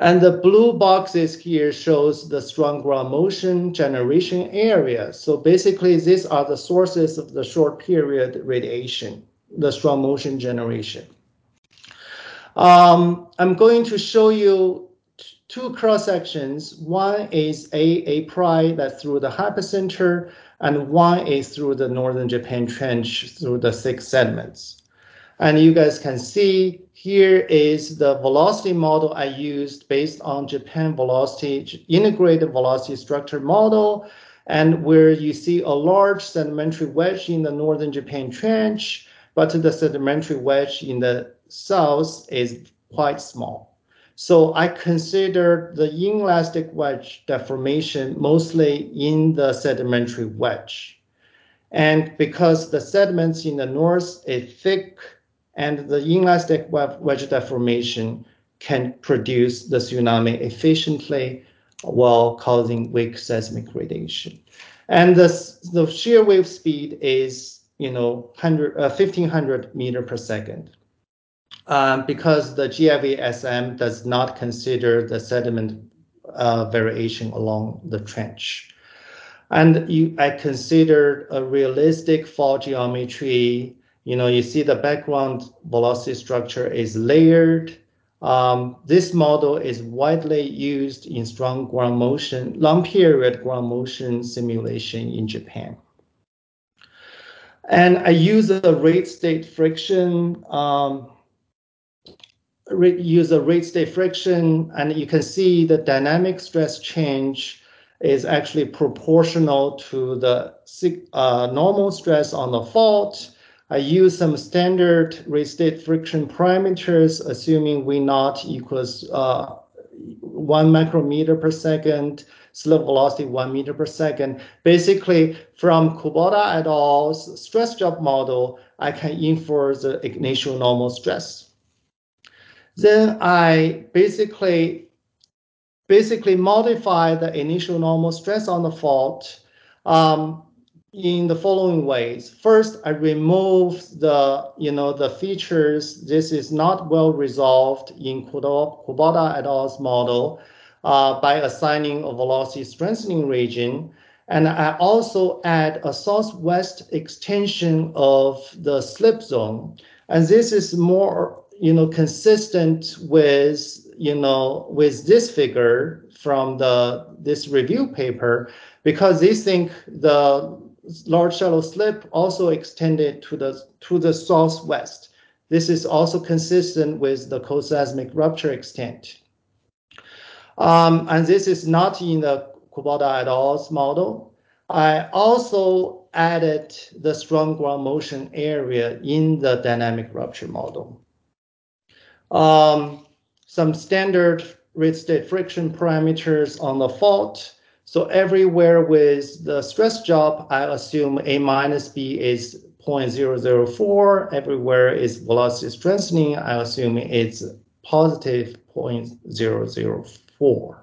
And the blue boxes here shows the strong ground motion generation area. So basically, these are the sources of the short period radiation, the strong motion generation. I'm going to show you two cross sections. One is A prime, that's through the hypocenter, and one is through the northern Japan Trench through the 6 sediments. And you guys can see here is the velocity model I used based on Japan velocity, integrated velocity structure model, and where you see a large sedimentary wedge in the northern Japan Trench, but the sedimentary wedge in the south is quite small. So I consider the inelastic wedge deformation mostly in the sedimentary wedge. And because the sediments in the north is thick, and the inelastic wedge deformation can produce the tsunami efficiently while causing weak seismic radiation. And the shear wave speed is, 1,500 meter per second. Because the GIVSM does not consider the sediment variation along the trench. And I considered a realistic fault geometry. You see the background velocity structure is layered. This model is widely used in strong ground motion, long period ground motion simulation in Japan. And I use the rate state friction, and you can see the dynamic stress change is actually proportional to the normal stress on the fault. I use some standard rate state friction parameters, assuming V0 equals 1 micrometer per second, slope velocity 1 meter per second. Basically, from Kubota et al.'s stress job model, I can infer the ignitional normal stress. Then I basically modify the initial normal stress on the fault in the following ways. First, I remove the features. This is not well resolved in Kubota et al.'s model by assigning a velocity strengthening region. And I also add a southwest extension of the slip zone. And this is more consistent with this figure from this review paper, because they think the large shallow slip also extended to the southwest. This is also consistent with the coseismic rupture extent. And this is not in the Kubota et al.'s model. I also added the strong ground motion area in the dynamic rupture model. Some standard rate state friction parameters on the fault. So everywhere with the stress job, I assume A minus B is 0.004. Everywhere is velocity strengthening, I assume it's positive 0.004.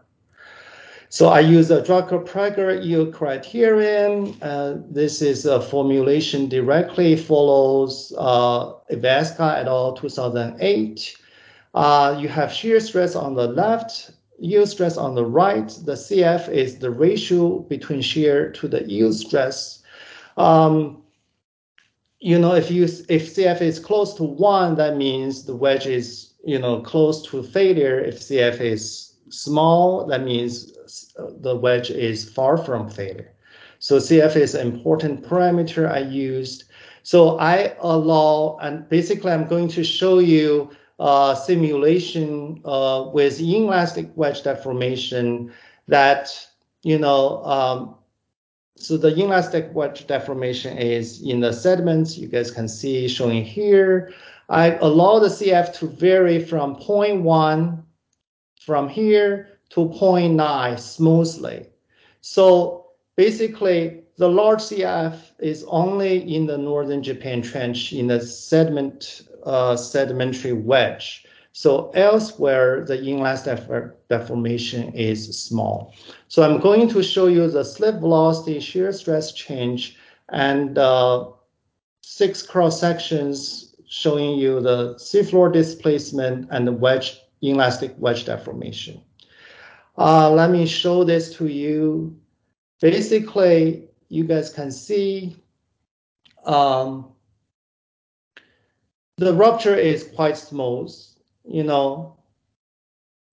So I use a Drucker-Prager yield criterion. This is a formulation directly follows Ivaska et al. 2008. You have shear stress on the left, yield stress on the right. The CF is the ratio between shear to the yield stress. If CF is close to 1, that means the wedge is close to failure. If CF is small, that means the wedge is far from failure. So CF is an important parameter I used. So I allow, and basically I'm going to show you a simulation with inelastic wedge deformation that, so the inelastic wedge deformation is in the sediments, you guys can see showing here. I allow the CF to vary from 0.1 from here to 0.9 smoothly. So basically, the large CF is only in the northern Japan trench in the sedimentary wedge. So elsewhere, the inelastic deformation is small. So I'm going to show you the slip velocity, shear stress change, and 6 cross sections showing you the seafloor displacement and the inelastic wedge deformation. Let me show this to you. Basically, you guys can see the rupture is quite smooth,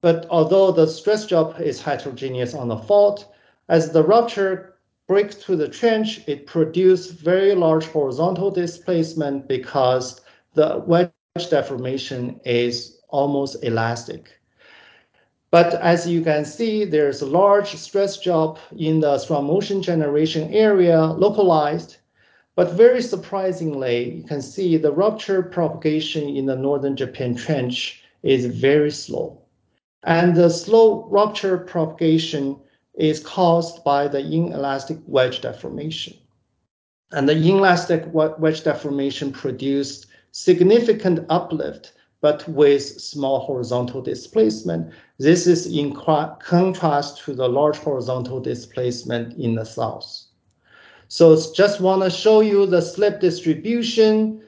but although the stress job is heterogeneous on the fault, as the rupture breaks through the trench, it produces very large horizontal displacement because the wedge deformation is almost elastic. But as you can see, there's a large stress job in the strong motion generation area localized. But very surprisingly, you can see the rupture propagation in the northern Japan trench is very slow. And the slow rupture propagation is caused by the inelastic wedge deformation. And the inelastic wedge deformation produced significant uplift, but with small horizontal displacement. This is in contrast to the large horizontal displacement in the south. So just want to show you the slip distribution.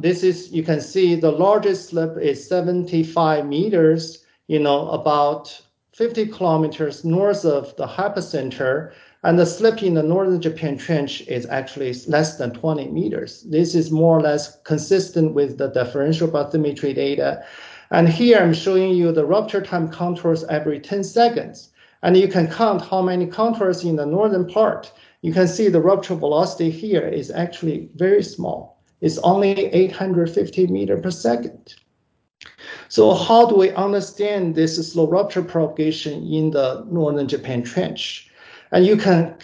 This is, you can see the largest slip is 75 meters, you know, about 50 kilometers north of the hypocenter. And the slip in the northern Japan Trench is actually less than 20 meters. This is more or less consistent with the differential bathymetry data. And here I'm showing you the rupture time contours every 10 seconds. And you can count how many contours in the northern part. You can see the rupture velocity here is actually very small. It's only 850 meters per second. So how do we understand this slow rupture propagation in the northern Japan Trench? And you can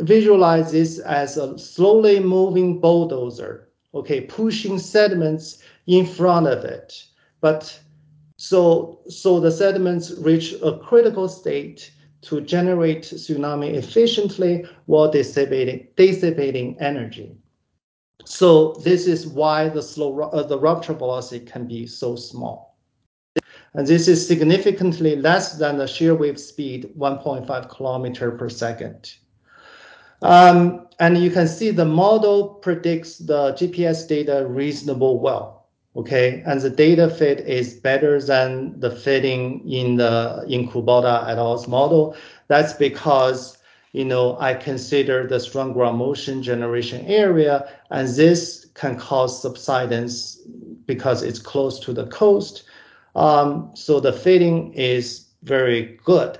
visualize this as a slowly moving bulldozer, okay, pushing sediments in front of it. But so the sediments reach a critical state to generate tsunami efficiently while dissipating energy. So this is why the rupture velocity can be so small. And this is significantly less than the shear wave speed, 1.5 kilometers per second. And you can see the model predicts the GPS data reasonably well, okay? And the data fit is better than the fitting in Kubota et al.'s model. That's because, you know, I consider the strong ground motion generation area, and this can cause subsidence because it's close to the coast. So the fitting is very good.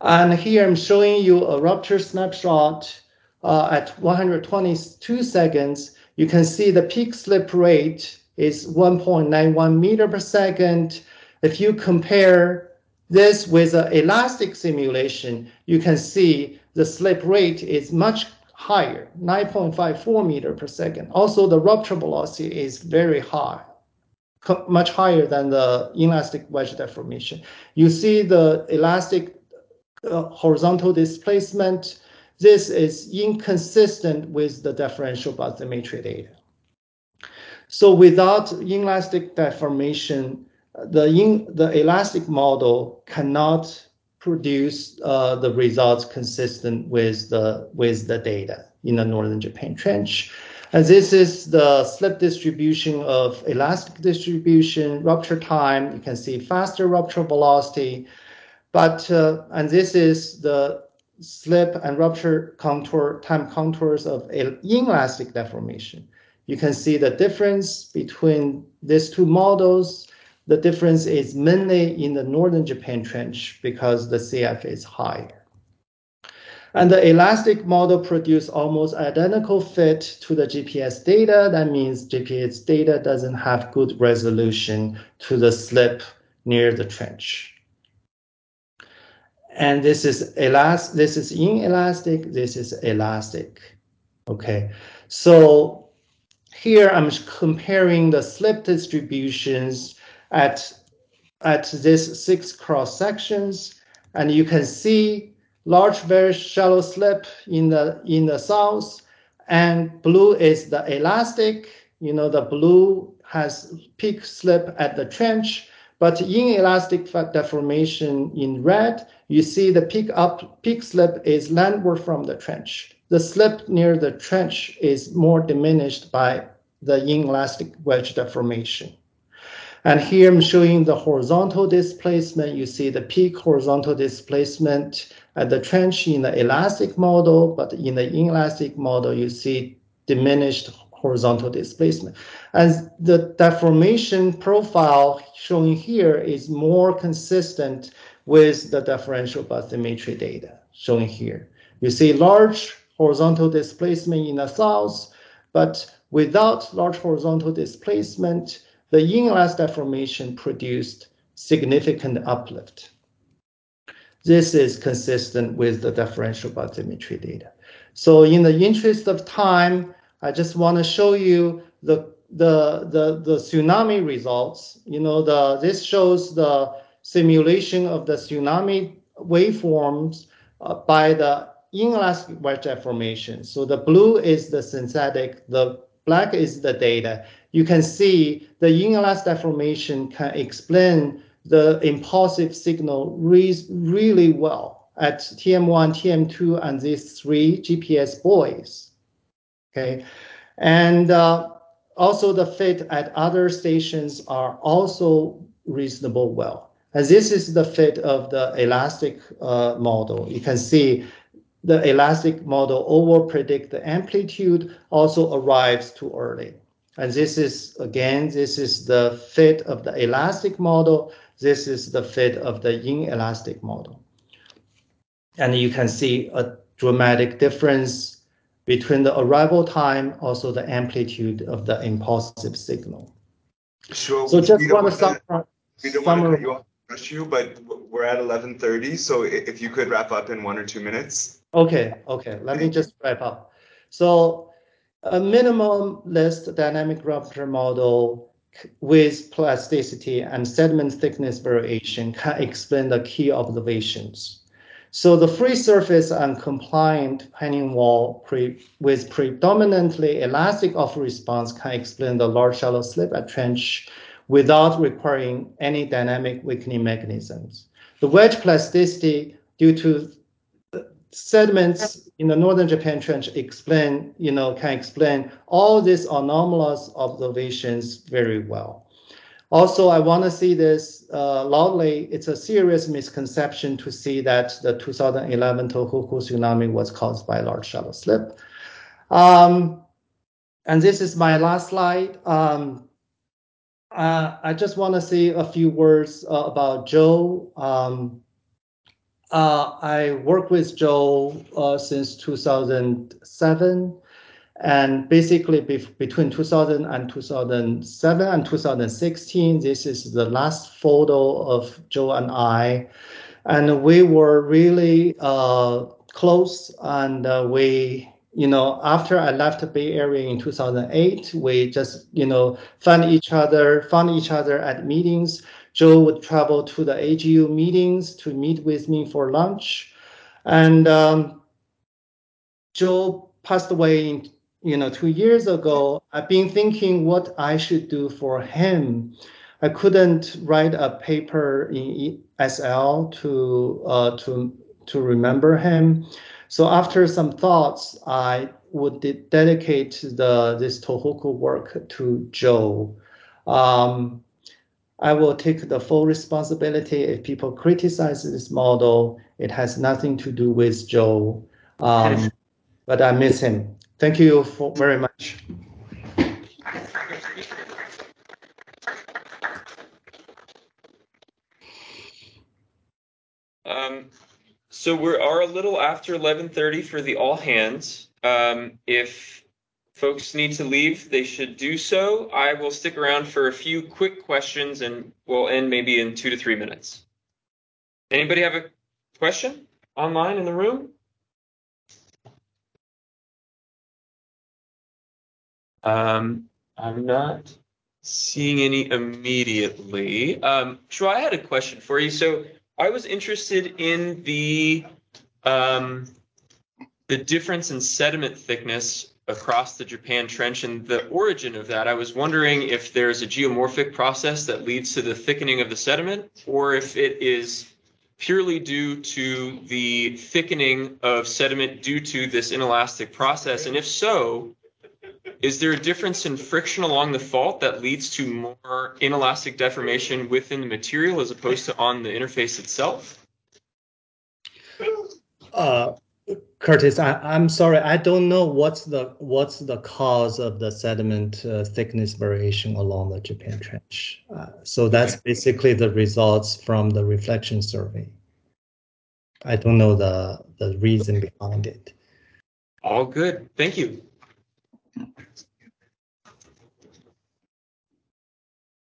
And here I'm showing you a rupture snapshot at 122 seconds. You can see the peak slip rate is 1.91 meter per second. If you compare this with an elastic simulation, you can see the slip rate is much higher, 9.54 meter per second. Also, the rupture velocity is very high, much higher than the elastic wedge deformation. You see the elastic horizontal displacement. This is inconsistent with the differential bathymetry data. So without elastic deformation, the elastic model cannot produce the results consistent with the data in the northern Japan Trench. And this is the slip distribution of elastic distribution, rupture time. You can see faster rupture velocity, but and this is the slip and rupture contour time contours of inelastic deformation. You can see the difference between these two models. The difference is mainly in the northern Japan Trench because the CF is higher. And the elastic model produced almost identical fit to the GPS data. That means GPS data doesn't have good resolution to the slip near the trench. And this is inelastic, this is elastic, okay? So here I'm comparing the slip distributions at this 6 cross sections, and you can see large, very shallow slip in the south, and blue is the elastic. You know, the blue has peak slip at the trench, but inelastic deformation in red, you see the peak slip is landward from the trench. The slip near the trench is more diminished by the inelastic wedge deformation. And here I'm showing the horizontal displacement. You see the peak horizontal displacement at the trench in the elastic model, but in the inelastic model, you see diminished horizontal displacement. And the deformation profile shown here is more consistent with the differential bathymetry data shown here. You see large horizontal displacement in the south, but without large horizontal displacement, the inelastic deformation produced significant uplift. This is consistent with the differential bathymetry data. So in the interest of time, I just want to show you the tsunami results. You know, this shows the simulation of the tsunami waveforms by the inelastic wedge deformation. So the blue is the synthetic, the black is the data. You can see the inelastic deformation can explain the impulsive signal really well. at TM1, TM2, and these three GPS buoys. Okay, and also the fit at other stations are also reasonable well. And this is the fit of the elastic model. You can see the elastic model over predict the amplitude also arrives too early. And this is, again, this is the fit of the elastic model. This is the fit of the inelastic model. And you can see a dramatic difference between the arrival time, also the amplitude of the impulsive signal. Sure, so just want to summarize. We don't want to cut you off, rush you, but we're at 11:30. So if you could wrap up in 1 or 2 minutes. Okay, okay. Let me just wrap up. So a minimalist dynamic rupture model with plasticity and sediment thickness variation can explain the key observations. So the free surface and compliant panning wall with predominantly elastic off response can explain the large shallow slip at trench without requiring any dynamic weakening mechanisms. The wedge plasticity due to sediments in the northern Japan Trench explain, you know, can explain all these anomalous observations very well. Also, I want to see this loudly. It's a serious misconception to see that the 2011 Tohoku tsunami was caused by large shallow slip. And this is my last slide. I just want to say a few words about Joe. I work with Joe since 2007. And basically between 2000 and 2007 and 2016, this is the last photo of Joe and I. And we were really close. And we, you know, after I left the Bay Area in 2008, we just, you know, found each other at meetings. Joe would travel to the AGU meetings to meet with me for lunch. And Joe passed away in, you know, 2 years ago. I've been thinking what I should do for him. I couldn't write a paper in SL to remember him. So after some thoughts, I would dedicate this Tohoku work to Joe. I will take the full responsibility if people criticize this model. It has nothing to do with Joe, but I miss him. Thank you very much. So we are a little after 11:30 for the all hands. If folks need to leave, they should do so. I will stick around for a few quick questions and we'll end maybe in 2 to 3 minutes. Anybody have a question online in the room? I'm not seeing any immediately. Shuo, I had a question for you. So I was interested in the difference in sediment thickness across the Japan Trench and the origin of that. I was wondering if there's a geomorphic process that leads to the thickening of the sediment, or if it is purely due to the thickening of sediment due to this inelastic process. And if so, is there a difference in friction along the fault that leads to more inelastic deformation within the material as opposed to on the interface itself? Curtis, I'm sorry, I don't know what's the cause of the sediment thickness variation along the Japan Trench. So that's basically the results from the reflection survey. I don't know the reason behind it. All good. Thank you.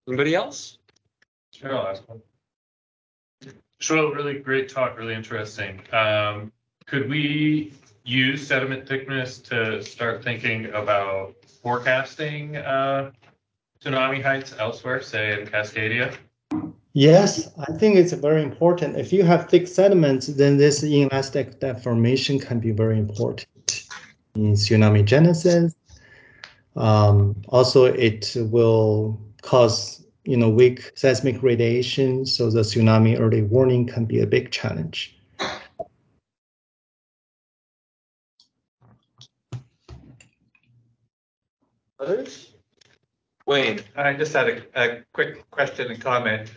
Anybody else? Sure, I'll ask one. Sure, really great talk, really interesting. Could we use sediment thickness to start thinking about forecasting tsunami heights elsewhere, say in Cascadia? Yes, I think it's very important. If you have thick sediments, then this inelastic deformation can be very important in tsunami genesis. Also, it will cause, you know, weak seismic radiation, so the tsunami early warning can be a big challenge. Others? Wayne, I just had a quick question and comment.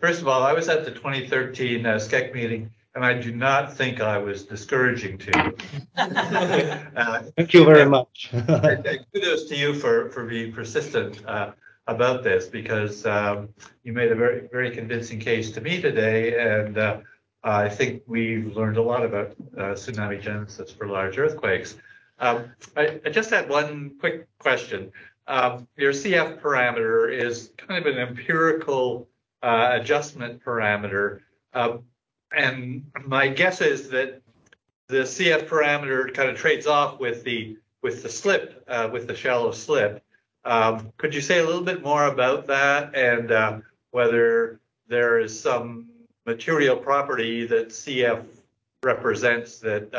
First of all, I was at the 2013 SCEC meeting, and I do not think I was discouraging to you. Thank you very much. Kudos to you for being persistent about this, because you made a very, very convincing case to me today, and I think we've learned a lot about tsunami genesis for large earthquakes. I just had one quick question. Your CF parameter is kind of an empirical adjustment parameter, and my guess is that the CF parameter kind of trades off with the slip, with the shallow slip. Could you say a little bit more about that, and whether there is some material property that CF represents that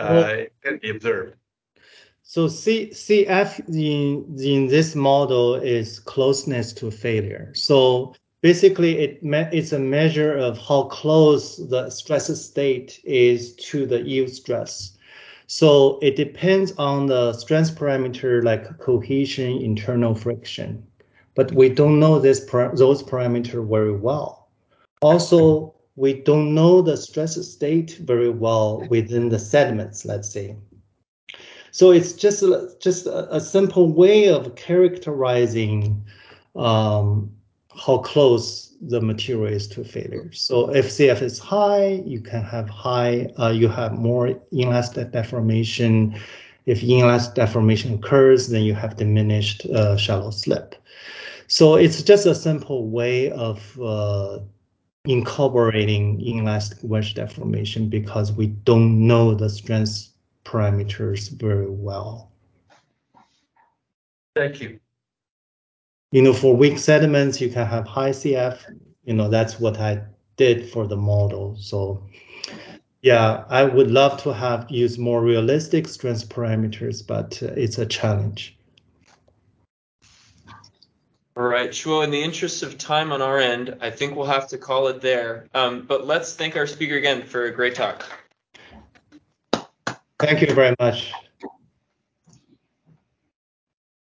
can be observed? So CF in this model is closeness to failure. So basically, it's a measure of how close the stress state is to the yield stress. So it depends on the strength parameter like cohesion, internal friction, but we don't know those parameters very well. Also, we don't know the stress state very well within the sediments, let's say. So it's just a simple way of characterizing how close the material is to failure. So if CF is high, you can have you have more inelastic deformation. If inelastic deformation occurs, then you have diminished shallow slip. So it's just a simple way of incorporating inelastic wedge deformation, because we don't know the strength parameters very well. Thank you. You know, for weak sediments, you can have high CF. You know, that's what I did for the model. So, yeah, I would love to use more realistic strength parameters, but it's a challenge. All right, Shuo, in the interest of time on our end, I think we'll have to call it there. But let's thank our speaker again for a great talk. Thank you very much.